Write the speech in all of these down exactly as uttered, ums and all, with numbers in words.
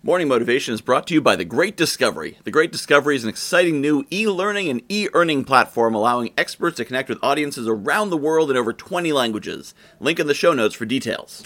Morning Motivation is brought to you by The Great Discovery. The Great Discovery is an exciting new e-learning and e-earning platform allowing experts to connect with audiences around the world in over twenty languages. Link in the show notes for details.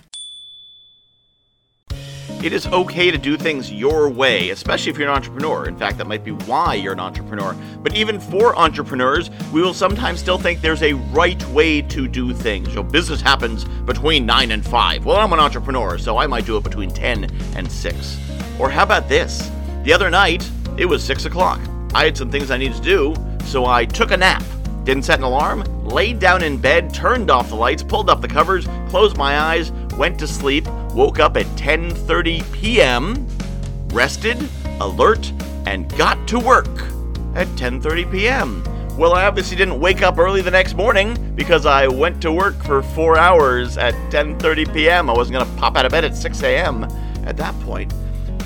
It is okay to do things your way, especially if you're an entrepreneur. In fact, that might be why you're an entrepreneur. But even for entrepreneurs, we will sometimes still think there's a right way to do things. Your business happens between nine and five. Well, I'm an entrepreneur, so I might do it between ten and six. Or how about this? The other night, it was six o'clock. I had some things I needed to do, so I took a nap. Didn't set an alarm, laid down in bed, turned off the lights, pulled up the covers, closed my eyes, went to sleep, woke up at ten thirty p.m., rested, alert, and got to work at ten thirty p.m. Well, I obviously didn't wake up early the next morning because I went to work for four hours at ten thirty p.m. I wasn't going to pop out of bed at six a.m. at that point.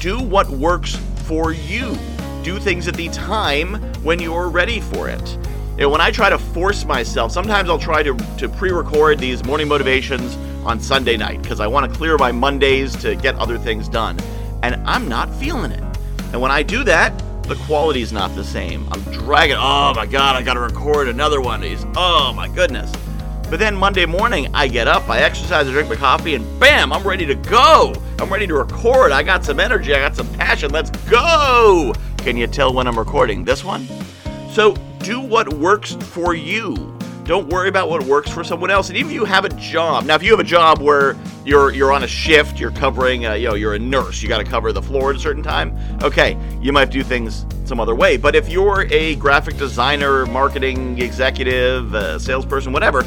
Do what works for you. Do things at the time when you're ready for it. And when I try to force myself, sometimes I'll try to, to pre-record these morning motivations on Sunday night because I want to clear my Mondays to get other things done. And I'm not feeling it. And when I do that, the quality's not the same. I'm dragging, oh my God, I got to record another one of these. Oh my goodness. But then Monday morning, I get up, I exercise, I drink my coffee, and bam, I'm ready to go. I'm ready to record. I got some energy. I got some passion. Let's go. Can you tell when I'm recording this one? So do what works for you. Don't worry about what works for someone else. And even if you have a job, now if you have a job where you're you're on a shift, you're covering, uh, you know, you're a nurse, you got to cover the floor at a certain time. Okay, you might do things some other way. But if you're a graphic designer, marketing executive, uh, salesperson, whatever,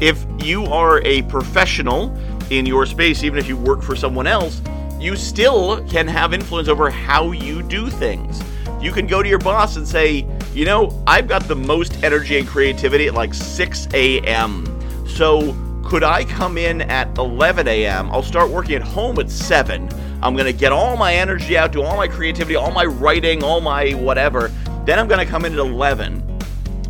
if you are a professional in your space, even if you work for someone else, you still can have influence over how you do things. You can go to your boss and say, you know, I've got the most energy and creativity at like six a.m. So could I come in at eleven a.m.? I'll start working at home at seven. I'm going to get all my energy out, do all my creativity, all my writing, all my whatever. Then I'm going to come in at eleven.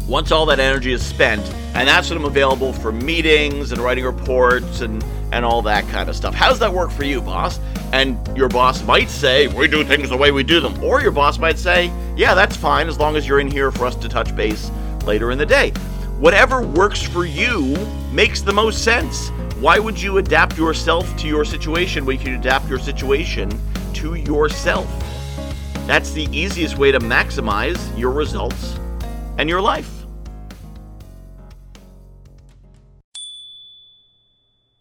Once all that energy is spent, and that's when I'm available for meetings and writing reports and, and all that kind of stuff. How does that work for you, boss? And your boss might say, we do things the way we do them. Or your boss might say, yeah, that's fine as long as you're in here for us to touch base later in the day. Whatever works for you makes the most sense. Why would you adapt yourself to your situation when you can adapt your situation to yourself? That's the easiest way to maximize your results and your life.